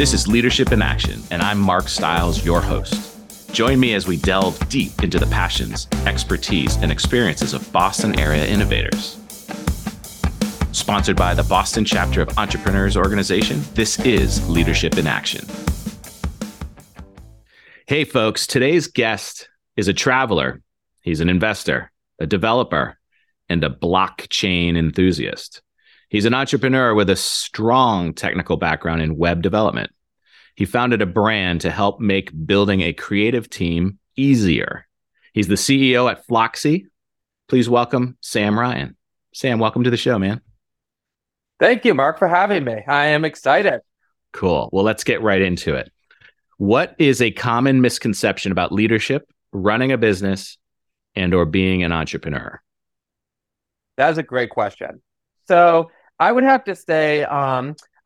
This is Leadership in Action, and I'm Mark Stiles, your host. Join me as we delve deep into the passions, expertise, and experiences of Boston-area innovators. Sponsored by the Boston Chapter of Entrepreneurs Organization, this is Leadership in Action. Hey, folks, today's guest is a traveler. He's an investor, a developer, and a blockchain enthusiast. He's an entrepreneur with a strong technical background in web development. He founded a brand to help make building a creative team easier. He's the CEO at Flocksy. Please welcome Sam Ryan. Sam, welcome to the show, man. Thank you, Mark, for having me. I am excited. Cool. Well, let's get right into it. What is a common misconception about leadership, running a business, and or being an entrepreneur? That's a great question. So I would have to say,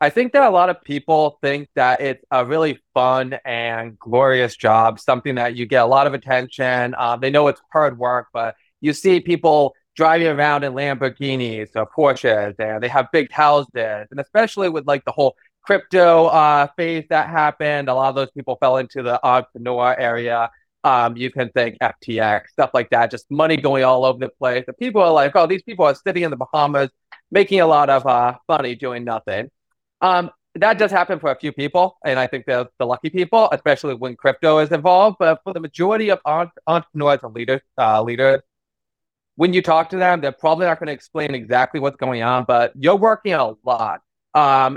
I think that a lot of people think that it's a really fun and glorious job, something that you get a lot of attention. They know it's hard work, but you see people driving around in Lamborghinis or Porsches, and they have big houses. And especially with like the whole crypto phase that happened, a lot of those people fell into the entrepreneur area. You can think FTX, stuff like that, just money going all over the place. And people are like, oh, these people are sitting in the Bahamas, making a lot of money doing nothing. That does happen for a few people, and I think they're the lucky people, especially when crypto is involved. But for the majority of entrepreneurs and leaders, when you talk to them, they're probably not going to explain exactly what's going on, but you're working a lot.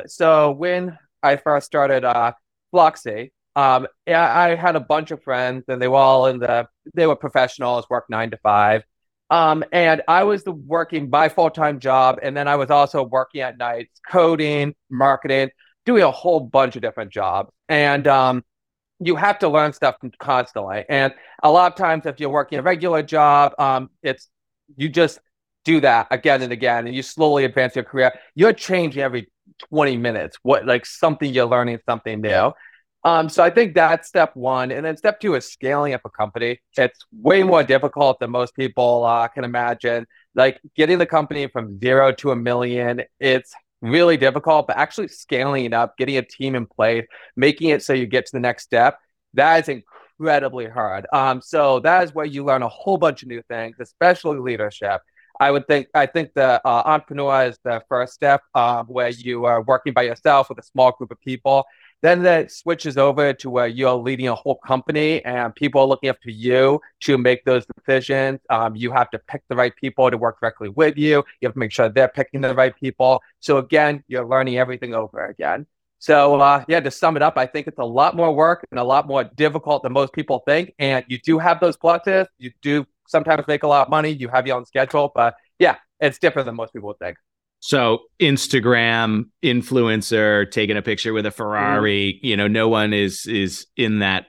So when I first started Flocksy, I had a bunch of friends, and they were all they were professionals, worked 9 to 5. And I was working my full-time job, and then I was also working at nights, coding, marketing, doing a whole bunch of different jobs. And you have to learn stuff constantly. And a lot of times, if you're working a regular job, you just do that again and again, and you slowly advance your career. You're changing every 20 minutes, you're learning something new. So I think that's step one. And then step two is scaling up a company. It's way more difficult than most people can imagine. Like getting the company from 0 to 1 million, it's really difficult, but actually scaling it up, getting a team in place, making it so you get to the next step, that is incredibly hard. So that is where you learn a whole bunch of new things, especially leadership. I think the entrepreneur is the first step where you are working by yourself with a small group of people. Then that switches over to where you're leading a whole company and people are looking up to you to make those decisions. You have to pick the right people to work directly with you. You have to make sure they're picking the right people. So again, you're learning everything over again. So to sum it up, I think it's a lot more work and a lot more difficult than most people think. And you do have those pluses. You do sometimes make a lot of money. You have your own schedule. But yeah, it's different than most people think. So Instagram influencer taking a picture with a Ferrari, no one is in that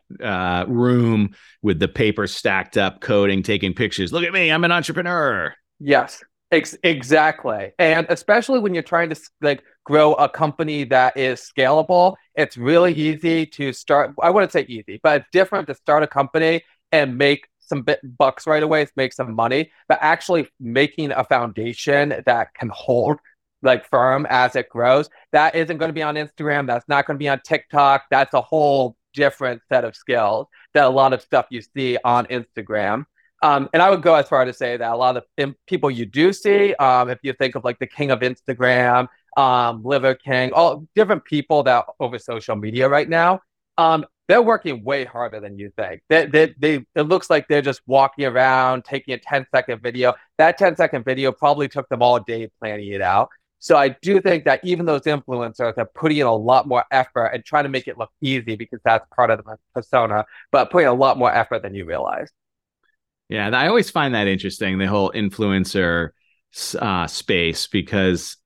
room with the paper stacked up, coding, taking pictures. Look at me, I'm an entrepreneur. Yes, exactly. And especially when you're trying to grow a company that is scalable, it's really easy to start. I wouldn't say easy, but it's different to start a company and make some bucks right away, make some money, but actually making a foundation that can hold firm as it grows. That isn't going to be on Instagram. That's not going to be on TikTok. That's a whole different set of skills that a lot of stuff you see on Instagram. And I would go as far to say that a lot of people you do see, if you think of the king of Instagram, Liver King, all different people that are over social media right now, they're working way harder than you think. It looks like they're just walking around, taking a 10-second video. That 10-second video probably took them all day planning it out. So I do think that even those influencers are putting in a lot more effort and trying to make it look easy because that's part of the persona, but putting a lot more effort than you realize. Yeah, and I always find that interesting, the whole influencer space, because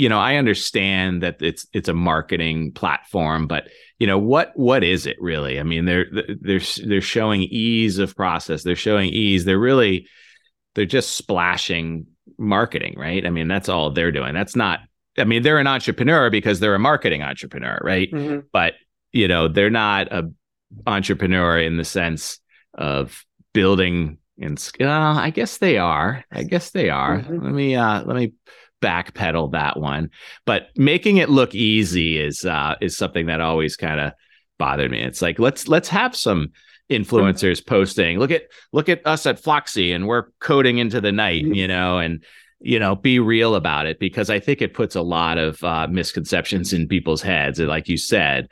I understand that it's a marketing platform, but what is it really? I mean, they're showing ease of process. They're showing ease. They're just splashing marketing, right? I mean, that's all they're doing. That's not. I mean, they're an entrepreneur because they're a marketing entrepreneur, right? Mm-hmm. But they're not a entrepreneur in the sense of building and I guess they are. Mm-hmm. Let me backpedal that one. But making it look easy is something that always kind of bothered me. It's like, let's have some influencers posting. Look at us at Flocksy, and we're coding into the night, you know, and, you know, be real about it, because I think it puts a lot of misconceptions in people's heads. And like you said,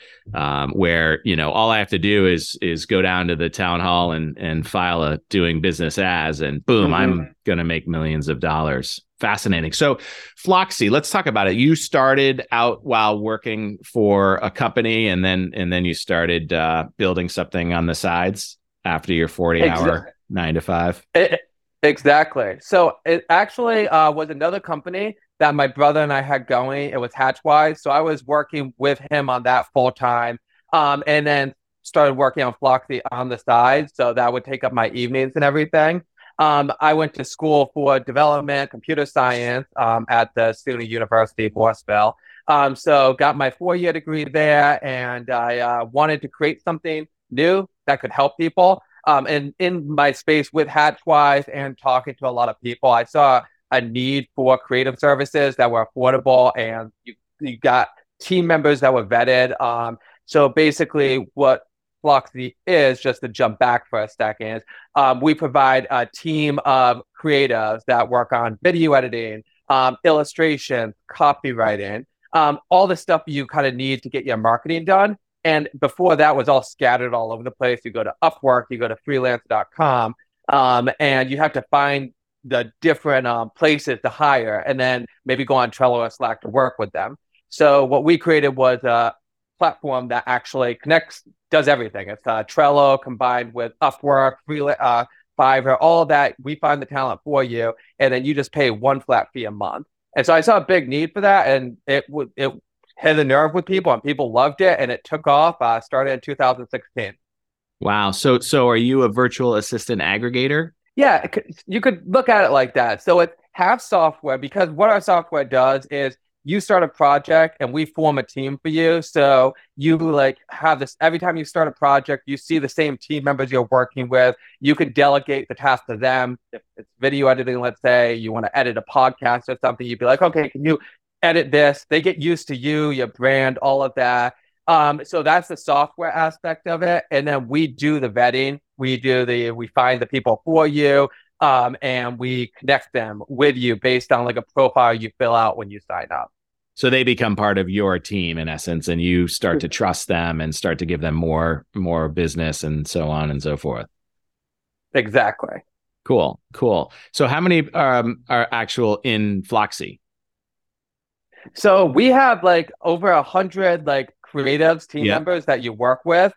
where, you know, all I have to do is go down to the town hall and file a doing business as, and boom, I'm going to make millions of dollars. Fascinating. So Flocksy, let's talk about it. You started out while working for a company, and then you started building something on the sides after your 40-hour 9-to-5. Exactly. So it actually was another company that my brother and I had going. It was Hatchwise. So I was working with him on that full time, and then started working on Flocksy on the side. So that would take up my evenings and everything. I went to school for development, computer science at the SUNY University of Westville. So got my 4-year degree there, and I wanted to create something new that could help people. And in my space with Hatchwise and talking to a lot of people, I saw a need for creative services that were affordable, and you got team members that were vetted. So basically what Flocksy is, just to jump back for a second, we provide a team of creatives that work on video editing, illustration, copywriting, all the stuff you kind of need to get your marketing done. And before that was all scattered all over the place. You go to Upwork, you go to freelancer.com, and you have to find the different places to hire, and then maybe go on Trello or Slack to work with them. So what we created was a platform that actually connects, does everything. It's Trello combined with Upwork, Fiverr, all of that. We find the talent for you, and then you just pay one flat fee a month. And so I saw a big need for that, and it hit the nerve with people, and people loved it, and it took off. Started in 2016. Wow. So are you a virtual assistant aggregator? Yeah, you could look at it like that. So it's half software, because what our software does is you start a project and we form a team for you. So you like have this, every time you start a project, you see the same team members you're working with. You can delegate the task to them. If it's video editing, let's say you want to edit a podcast or something, you'd be like, okay, can you edit this? They get used to you, your brand, all of that. So that's the software aspect of it. And then we do the vetting. We find the people for you, and we connect them with you based on like a profile you fill out when you sign up. So they become part of your team in essence, and you start to trust them and start to give them more business and so on and so forth. Exactly. Cool. So how many are actual in Flocksy? So we have like over 100 like creatives, team members that you work with.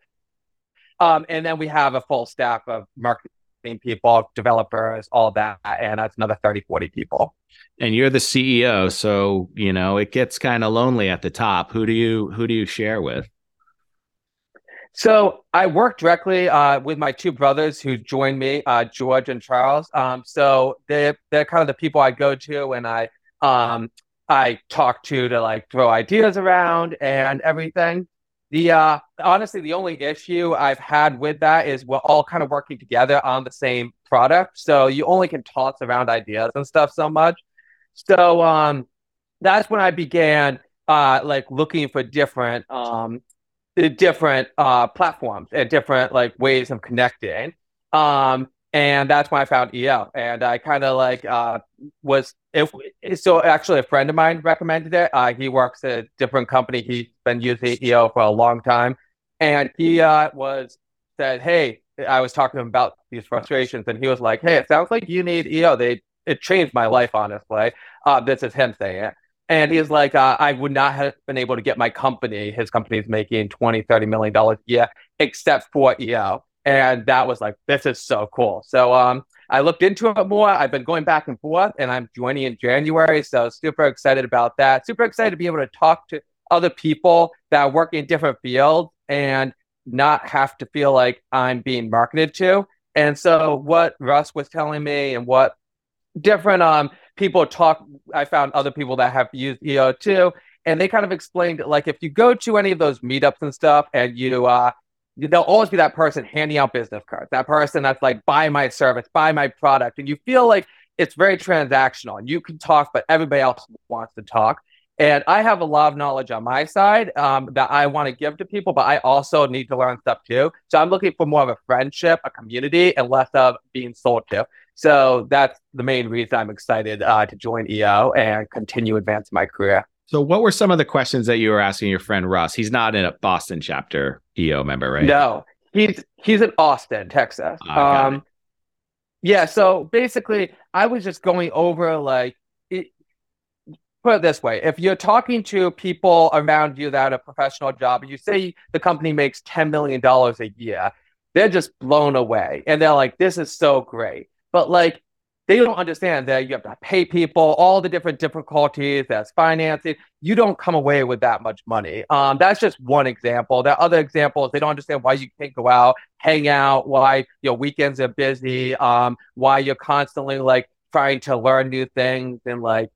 And then we have a full staff of marketing people, developers, all that. And that's another 30, 40 people. And you're the CEO. So, you know, it gets kind of lonely at the top. Who do you share with? So I work directly with my two brothers who joined me, George and Charles. So they're kind of the people I go to, and I talk to like throw ideas around and everything. Honestly, the only issue I've had with that is we're all kind of working together on the same product. So you only can toss around ideas and stuff so much. So that's when I began like looking for different platforms and different like ways of connecting. And that's when I found EO, and I kind of like so actually a friend of mine recommended it. He works at a different company. He's been using EO for a long time, and he said, hey, I was talking to him about these frustrations, and he was like, hey, it sounds like you need EO. It changed my life, honestly. This is him saying it. And he's like, I would not have been able to get my company. His company is making $20, $30 million a year except for EO. And that was like, this is so cool. So I looked into it more. I've been going back and forth, and I'm joining in January. So super excited about that. Super excited to be able to talk to other people that work in different fields and not have to feel like I'm being marketed to. And so what Russ was telling me and what different people talk, I found other people that have used EO too. And they kind of explained, like, if you go to any of those meetups and stuff and you there'll always be that person handing out business cards, that person that's like, buy my service, buy my product. And you feel like it's very transactional. You can talk, but everybody else wants to talk. And I have a lot of knowledge on my side that I want to give to people, but I also need to learn stuff too. So I'm looking for more of a friendship, a community, and less of being sold to. So that's the main reason I'm excited to join EO and continue advancing my career. So what were some of the questions that you were asking your friend Russ? He's not in a Boston chapter EO member, right? No, he's in Austin, Texas. Yeah, so basically I was just going over put it this way, if you're talking to people around you that have a professional job, and you say the company makes $10 million a year, they're just blown away. And they're like, this is so great. But like, they don't understand that you have to pay people, all the different difficulties, that's financing. You don't come away with that much money. That's just one example. There are other examples. They don't understand why you can't go out, hang out, why your weekends are busy, why you're constantly like trying to learn new things and like,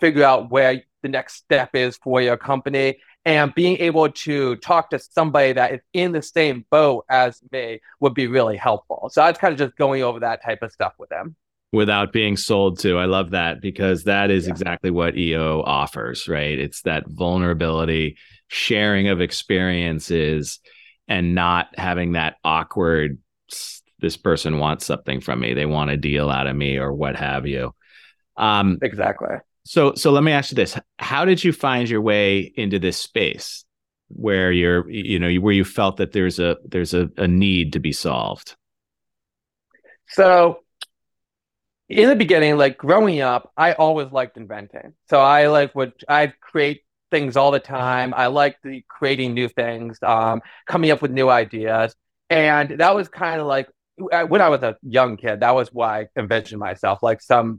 figure out where the next step is for your company, and being able to talk to somebody that is in the same boat as me would be really helpful. So I was kind of just going over that type of stuff with them. Without being sold to. I love that, because that is exactly what EO offers, right? It's that vulnerability, sharing of experiences, and not having that awkward, this person wants something from me, they want a deal out of me or what have you. Exactly. So let me ask you this. How did you find your way into this space where you're, you know, where you felt that there's a need to be solved? So in the beginning, like growing up, I always liked inventing. So I'd create things all the time. I liked creating new things, coming up with new ideas. And that was kind of like, when I was a young kid, that was why I envisioned myself like some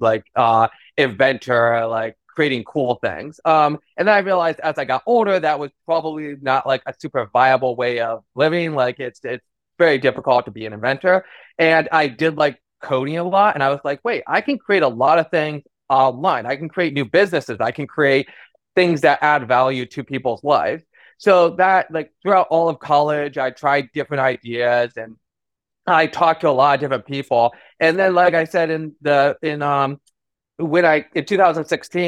inventor, like creating cool things. And then I realized as I got older, that was probably not like a super viable way of living. Like it's very difficult to be an inventor. And I did like coding a lot. And I was like, wait, I can create a lot of things online. I can create new businesses. I can create things that add value to people's lives. So that like throughout all of college, I tried different ideas and I talked to a lot of different people. And then, like I said, in 2016,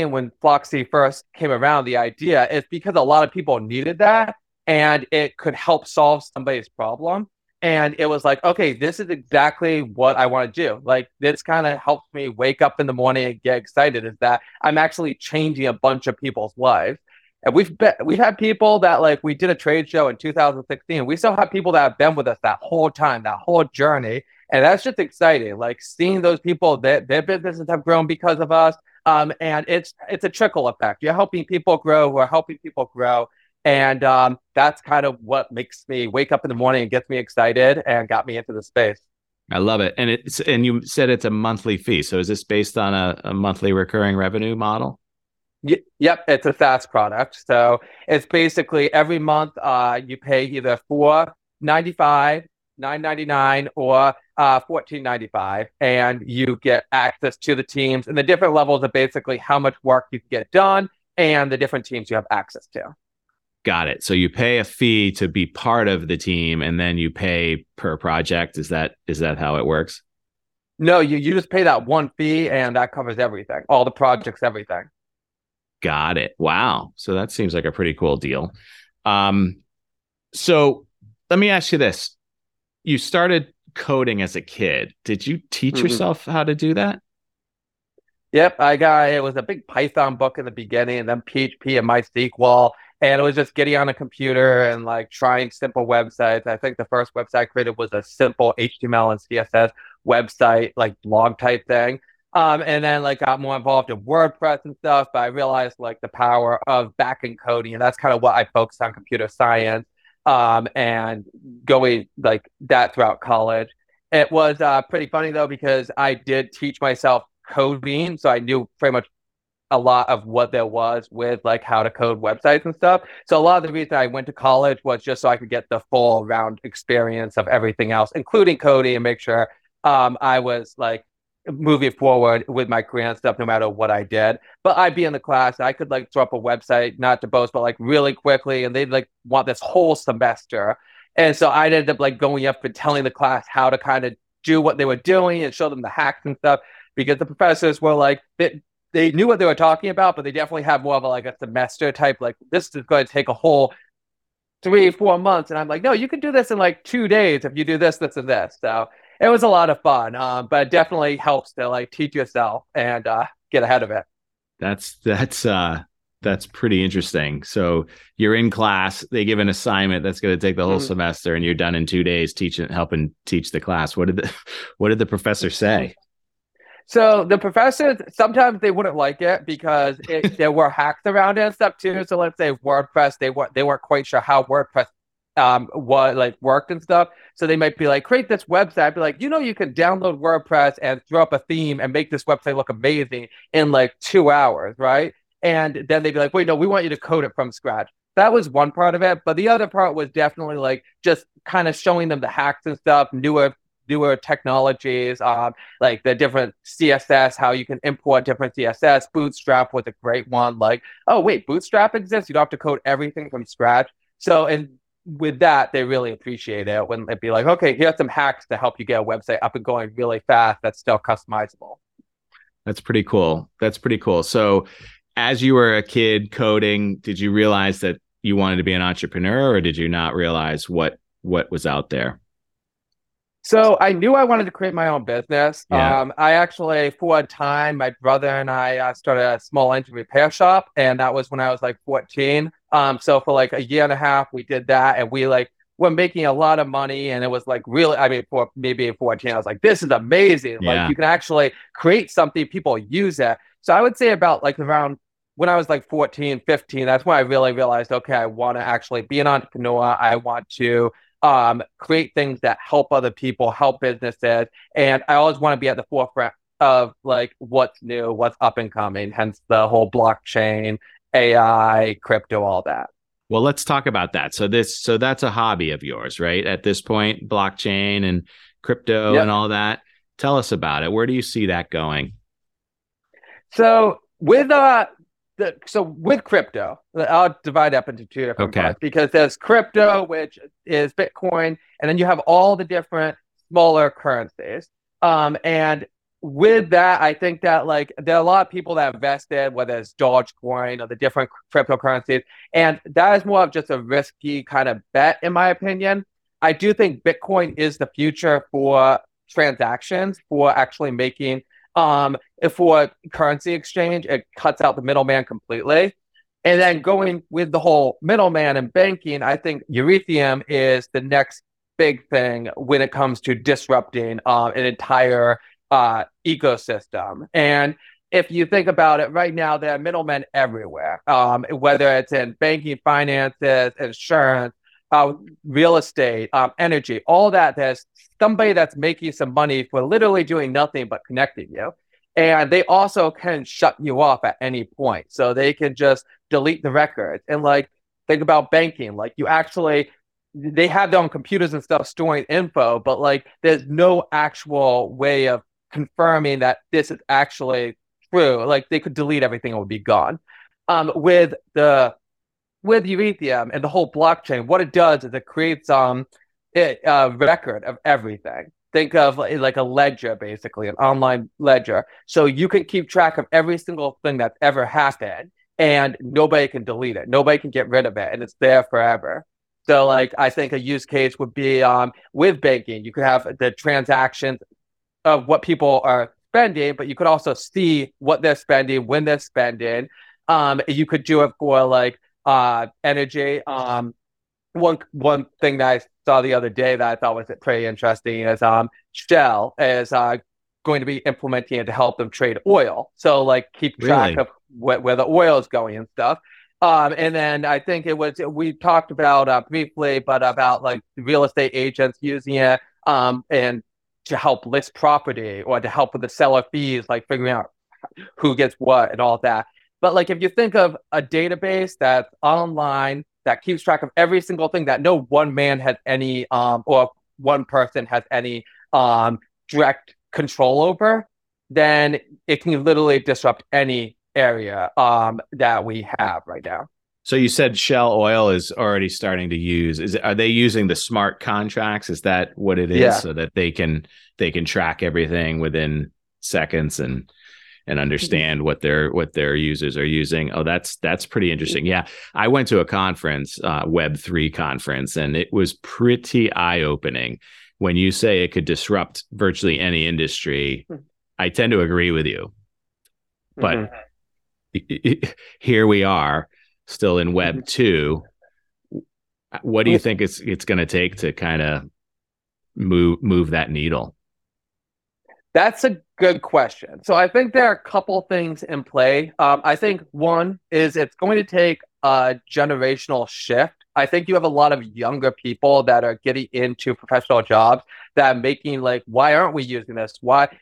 when Flocksy first came around, the idea is because a lot of people needed that and it could help solve somebody's problem. And it was like, okay, this is exactly what I want to do. Like this kind of helps me wake up in the morning and get excited is that I'm actually changing a bunch of people's lives. And we've had people that like, we did a trade show in 2016. We still have people that have been with us that whole time, that whole journey. And that's just exciting. Like seeing those people that their businesses have grown because of us. And it's a trickle effect. You're helping people grow who are helping people grow. And that's kind of what makes me wake up in the morning and gets me excited and got me into the space. I love it. And you said it's a monthly fee. So is this based on a monthly recurring revenue model? Yep, it's a SaaS product. So it's basically every month you pay either $4.95, $9.99, or $14.95, and you get access to the teams. And the different levels are basically how much work you can get done and the different teams you have access to. Got it. So you pay a fee to be part of the team, and then you pay per project. Is that how it works? No, you just pay that one fee, and that covers everything, all the projects, everything. Got it. Wow. So that seems like a pretty cool deal. So let me ask you this. You started coding as a kid. Did you teach yourself how to do that? Yep. It was a big Python book in the beginning, and then PHP and MySQL. And it was just getting on a computer and like trying simple websites. I think the first website I created was a simple HTML and CSS website, like blog type thing. And then like got more involved in WordPress and stuff, but I realized like the power of backend coding, and that's kind of what I focused on, computer science, and going like that throughout college. It was pretty funny though, because I did teach myself coding, so I knew pretty much a lot of what there was with like how to code websites and stuff. So a lot of the reason I went to college was just so I could get the full round experience of everything else, including coding, and make sure I was like moving forward with my career and stuff, no matter what I did. But I'd be in the class, I could like throw up a website, not to boast, but like really quickly, and they'd like want this whole semester. And so I ended up like going up and telling the class how to kind of do what they were doing and show them the hacks and stuff. because the professors were like, they knew what they were talking about, but they definitely have more of a, like a semester type, like this is going to take a whole 3-4 months. And I'm like, no, you can do this in like 2 days if you do this, this, and this. So it was a lot of fun, but it definitely helps to like teach yourself and get ahead of it. That's pretty interesting. So you're in class, they give an assignment that's going to take the whole semester, and you're done in 2 days teaching, helping teach the class. What did the professor say? So the professors, sometimes they wouldn't like it because there were hacks around it and stuff too. So let's say WordPress, they weren't quite sure how WordPress worked and stuff. So they might be like, create this website. I'd be like, you can download WordPress and throw up a theme and make this website look amazing in like 2 hours, right? And then they'd be like, wait, no, we want you to code it from scratch. That was one part of it. But the other part was definitely like just kind of showing them the hacks and stuff, newer technologies, like the different CSS, how you can import different CSS. Bootstrap was a great one. Like, oh, wait, Bootstrap exists? You don't have to code everything from scratch. So, and with that, they really appreciate it when it'd be like, okay, here's some hacks to help you get a website up and going really fast that's still customizable. That's pretty cool. So as you were a kid coding, did you realize that you wanted to be an entrepreneur, or did you not realize what was out there? So I knew I wanted to create my own business. Yeah. I actually, for a time, my brother and I started a small engine repair shop, and that was when I was like 14. So for like a year and a half, we did that, and we like were making a lot of money, and it was like really, I mean, for maybe 14, I was like, this is amazing. Yeah. Like you can actually create something, people use it. So I would say about like around when I was like 14, 15, that's when I really realized, okay, I want to actually be an entrepreneur. I want to create things that help other people, help businesses, and I always want to be at the forefront of like what's new, what's up and coming, hence the whole blockchain, AI, crypto, all that. Well, let's talk about that. So that's a hobby of yours, right? At this point, blockchain and crypto and all that. Tell us about it. Where do you see that going? So with crypto, I'll divide up into two different parts, because there's crypto, which is Bitcoin, and then you have all the different smaller currencies. And with that, I think that like there are a lot of people that invested, whether it's Dogecoin or the different cryptocurrencies, and that is more of just a risky kind of bet, in my opinion. I do think Bitcoin is the future for transactions, for actually making for currency exchange. It cuts out the middleman completely. And then going with the whole middleman and banking, I think Ethereum is the next big thing when it comes to disrupting an entire ecosystem. And if you think about it right now, there are middlemen everywhere, whether it's in banking, finances, insurance, real estate, energy, all that. There's somebody that's making some money for literally doing nothing but connecting you. And they also can shut you off at any point. So they can just delete the records. And like, think about banking. Like you actually, they have their own computers and stuff storing info, but like there's no actual way of confirming that this is actually true. Like they could delete everything, it would be gone. With Ethereum and the whole blockchain, what it does is it creates a record of everything. Think of like a ledger, basically, an online ledger. So you can keep track of every single thing that's ever happened, and nobody can delete it. Nobody can get rid of it, and it's there forever. So like, I think a use case would be with banking. You could have the transactions of what people are spending, but you could also see what they're spending, when they're spending. You could do it for like, energy. One thing that I saw the other day that I thought was pretty interesting is Shell is going to be implementing it to help them trade oil. So like keep track of where the oil is going and stuff. And then I think it was, we talked about briefly, but about like real estate agents using it and to help list property or to help with the seller fees, like figuring out who gets what and all that. But like, if you think of a database that's online that keeps track of every single thing that no one man has any, or one person has any direct control over, then it can literally disrupt any area that we have right now. So you said Shell Oil is already starting to use. Are they using the smart contracts? Is that what it is? Yeah. So that they can track everything within seconds and understand what their users are using. Oh, that's pretty interesting. Yeah. I went to a conference, Web3 conference, and it was pretty eye-opening. When you say it could disrupt virtually any industry, I tend to agree with you. But here we are still in Web 2. What do you think it's going to take to kind of move that needle? That's a good question. So I think there are a couple things in play. I think one is it's going to take a generational shift. I think you have a lot of younger people that are getting into professional jobs that are making like, why aren't we using this? What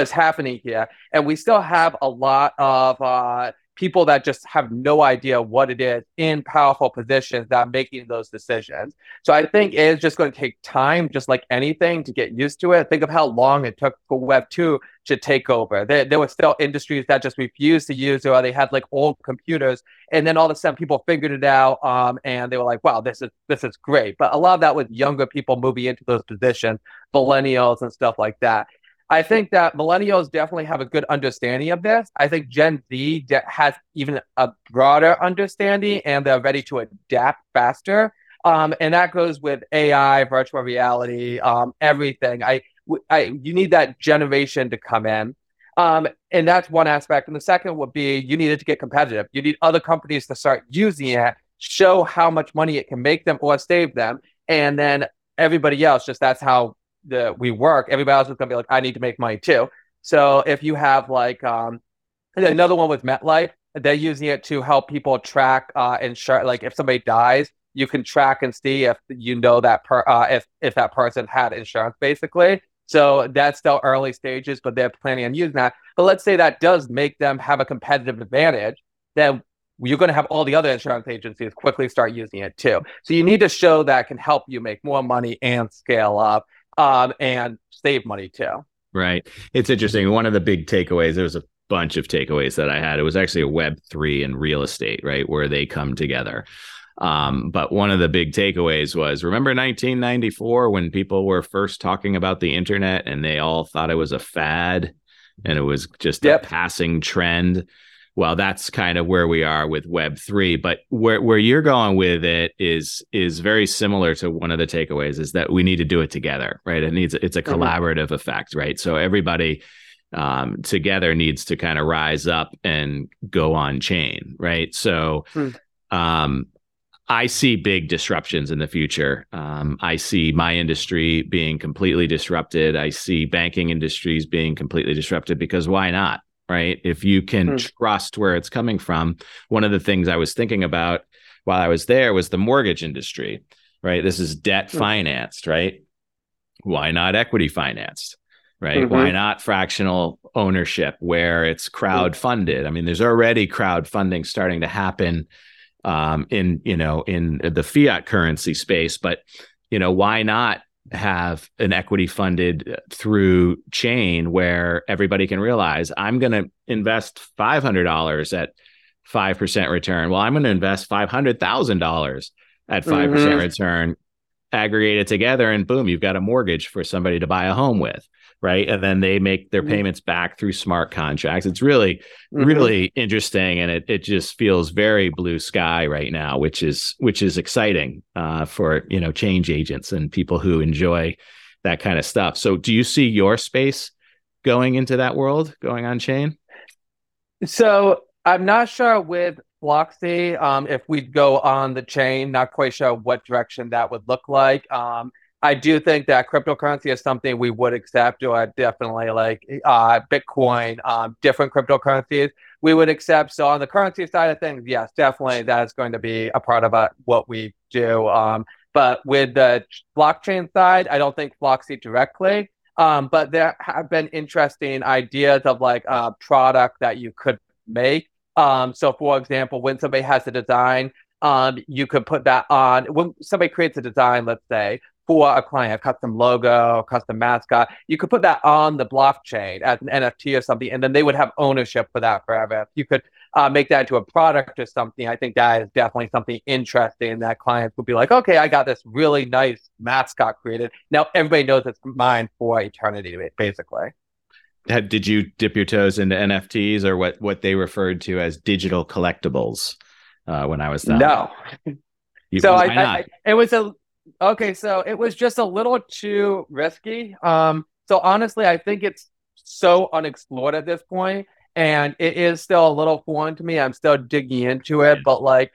is happening here? And we still have a lot of people that just have no idea what it is in powerful positions that are making those decisions. So I think it's just going to take time, just like anything, to get used to it. Think of how long it took for Web 2 to take over. There were still industries that just refused to use it, or they had like old computers. And then all of a sudden people figured it out and they were like, wow, this is great. But a lot of that was younger people moving into those positions, millennials and stuff like that. I think that millennials definitely have a good understanding of this. I think Gen Z has even a broader understanding, and they're ready to adapt faster. And that goes with AI, virtual reality, everything. You need that generation to come in. And that's one aspect. And the second would be you need it to get competitive. You need other companies to start using it, show how much money it can make them or save them. And then everybody else, just that's how we work. Everybody else is going to be like, I need to make money too. So if you have like another one with MetLife, they're using it to help people track insurance. Like if somebody dies, you can track and see if you know that if that person had insurance, basically. So that's still early stages, but they're planning on using that. But let's say that does make them have a competitive advantage, then you're going to have all the other insurance agencies quickly start using it too. So you need to show that can help you make more money and scale up and save money too. Right. It's interesting. One of the big takeaways, there was a bunch of takeaways that I had. It was actually a Web3 and real estate, right, where they come together. But one of the big takeaways was, remember 1994 when people were first talking about the internet and they all thought it was a fad and it was just a passing trend? Well, that's kind of where we are with Web3. But where you're going with it is very similar to one of the takeaways, is that we need to do it together, right? It's a collaborative effect, right? So everybody together needs to kind of rise up and go on chain, right? So I see big disruptions in the future. I see my industry being completely disrupted. I see banking industries being completely disrupted, because why not, right? If you can trust where it's coming from. One of the things I was thinking about while I was there was the mortgage industry, right? This is debt financed, right? Why not equity financed, right? Why not fractional ownership where it's crowdfunded? I mean, there's already crowdfunding starting to happen in the fiat currency space, but why not have an equity funded through chain where everybody can realize I'm going to invest $500 at 5% return. Well, I'm going to invest $500,000 at 5% return, aggregate it together, and boom, you've got a mortgage for somebody to buy a home with, right? And then they make their payments back through smart contracts. It's really, really interesting. And it just feels very blue sky right now, which is exciting for, change agents and people who enjoy that kind of stuff. So do you see your space going into that world, going on chain? So I'm not sure with Flocksy, if we'd go on the chain, not quite sure what direction that would look like. I do think that cryptocurrency is something we would accept, or definitely like Bitcoin, different cryptocurrencies we would accept. So on the currency side of things, yes, definitely that is going to be a part of what we do. But with the blockchain side, I don't think Flocksy directly, but there have been interesting ideas of like a product that you could make. So for example, when somebody has a design, you could put that on, when somebody creates a design, let's say, for a client, a custom logo, custom mascot, you could put that on the blockchain as an NFT or something, and then they would have ownership for that forever. If you could make that into a product or something, I think that is definitely something interesting that clients would be like, okay, I got this really nice mascot created. Now everybody knows it's mine for eternity, basically. did you dip your toes into NFTs or what they referred to as digital collectibles when I was there? No. So it was just a little too risky. So honestly, I think it's so unexplored at this point, and it is still a little foreign to me. I'm still digging into it, but like,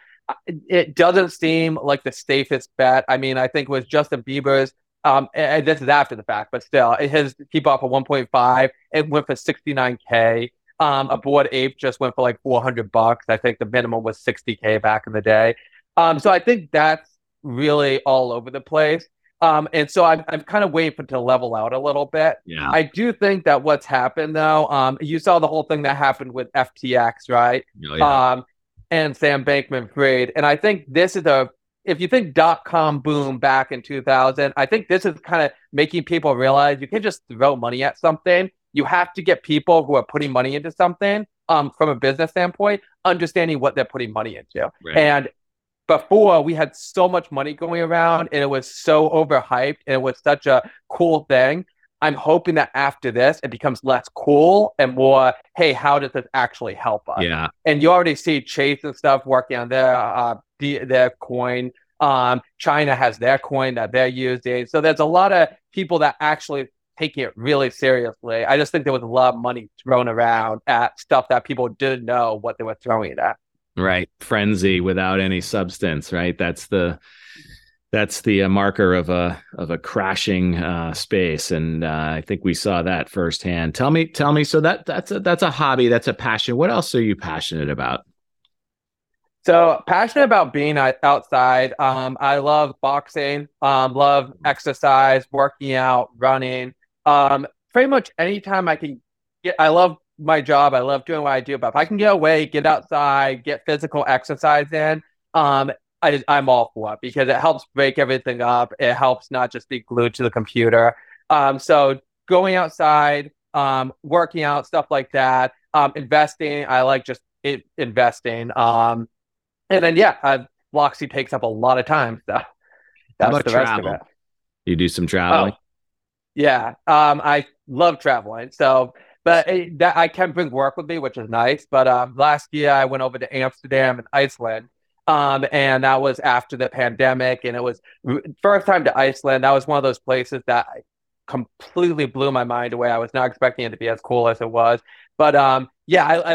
it doesn't seem like the safest bet. I mean, I think it was Justin Bieber's, and this is after the fact, but still, his keep off of 1.5, it went for $69K. A Bored Ape just went for like $400. I think the minimum was $60K back in the day. So I think that's really all over the place. And so I'm kind of waiting for it to level out a little bit. Yeah. I do think that what's happened though, you saw the whole thing that happened with FTX, right? Oh, yeah. And Sam Bankman-Fried. And I think this is if you think dot-com boom back in 2000, I think this is kind of making people realize you can't just throw money at something. You have to get people who are putting money into something from a business standpoint, understanding what they're putting money into. Right. And before, we had so much money going around and it was so overhyped and it was such a cool thing. I'm hoping that after this, it becomes less cool and more, hey, how does this actually help us? Yeah. And you already see Chase and stuff working on their coin. China has their coin that they're using. So there's a lot of people that actually take it really seriously. I just think there was a lot of money thrown around at stuff that people didn't know what they were throwing it at. Right. Frenzy without any substance, right? That's the marker of a crashing space, and I think we saw that firsthand. Tell me. So that's a hobby, that's a passion. What else are you passionate about? So passionate about being outside. I love boxing. Love exercise, working out, running. Pretty much anytime I can get. I love my job. I love doing what I do. But if I can get away, get outside, get physical exercise in. I'm all for it because it helps break everything up. It helps not just be glued to the computer. So going outside, working out, stuff like that. Investing, I like just investing. And then Flocksy takes up a lot of time. So that's the rest of it. You do some traveling. Oh, yeah, I love traveling. So. But I can bring work with me, which is nice. But last year I went over to Amsterdam and Iceland. And that was after the pandemic, and it was first time to Iceland. That was one of those places that completely blew my mind away. I was not expecting it to be as cool as it was. But I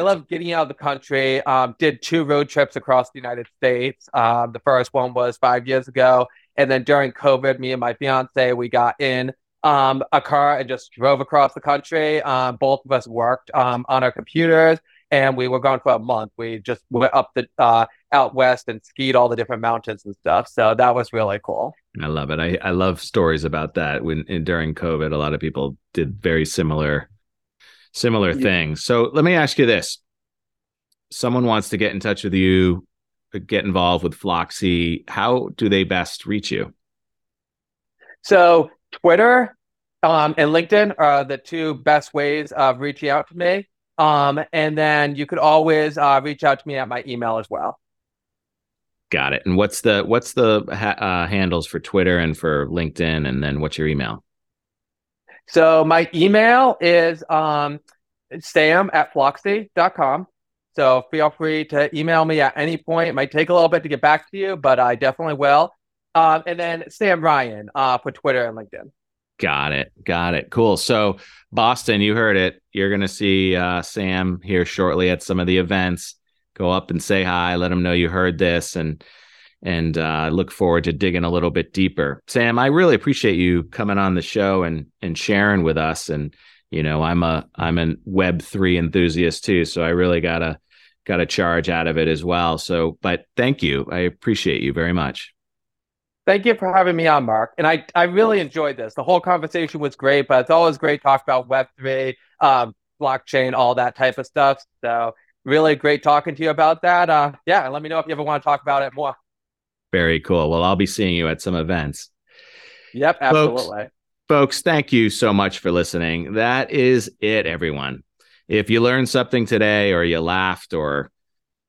love getting out of the country. Did 2 road trips across the United States. The first one was 5 years ago. And then during COVID, me and my fiance, we got in a car and just drove across the country. Both of us worked on our computers. And we were gone for a month. We just went up the out west and skied all the different mountains and stuff. So that was really cool. I love it. I love stories about that. During COVID, a lot of people did very similar things. So let me ask you this: someone wants to get in touch with you, get involved with Flocksy. How do they best reach you? So Twitter and LinkedIn are the two best ways of reaching out to me. And then you could always reach out to me at my email as well. Got it. And what's the handles for Twitter and for LinkedIn? And then what's your email? So my email is sam@flocksy.com. So feel free to email me at any point. It might take a little bit to get back to you, but I definitely will. And then Sam Ryan for Twitter and LinkedIn. Got it. Cool. So Boston, you heard it. You're going to see Sam here shortly at some of the events. Go up and say hi. Let him know you heard this, and look forward to digging a little bit deeper. Sam, I really appreciate you coming on the show and sharing with us. And you know, I'm a Web3 enthusiast too, so I really got a charge out of it as well. So, but thank you. I appreciate you very much. Thank you for having me on, Mark. And I really enjoyed this. The whole conversation was great, but it's always great to talk about Web3, blockchain, all that type of stuff. So really great talking to you about that. And let me know if you ever want to talk about it more. Very cool. Well, I'll be seeing you at some events. Yep, absolutely. Folks, thank you so much for listening. That is it, everyone. If you learned something today or you laughed or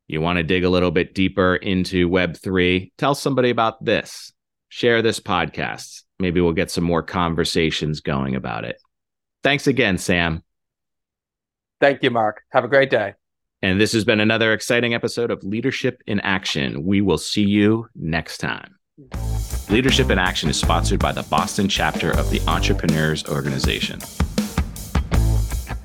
you want to dig a little bit deeper into Web3, tell somebody about this. Share this podcast. Maybe we'll get some more conversations going about it. Thanks again, Sam. Thank you, Mark. Have a great day. And this has been another exciting episode of Leadership in Action. We will see you next time. Leadership in Action is sponsored by the Boston chapter of the Entrepreneurs Organization.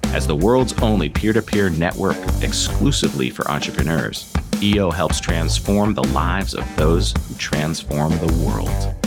As the world's only peer-to-peer network exclusively for entrepreneurs, EO helps transform the lives of those who transform the world.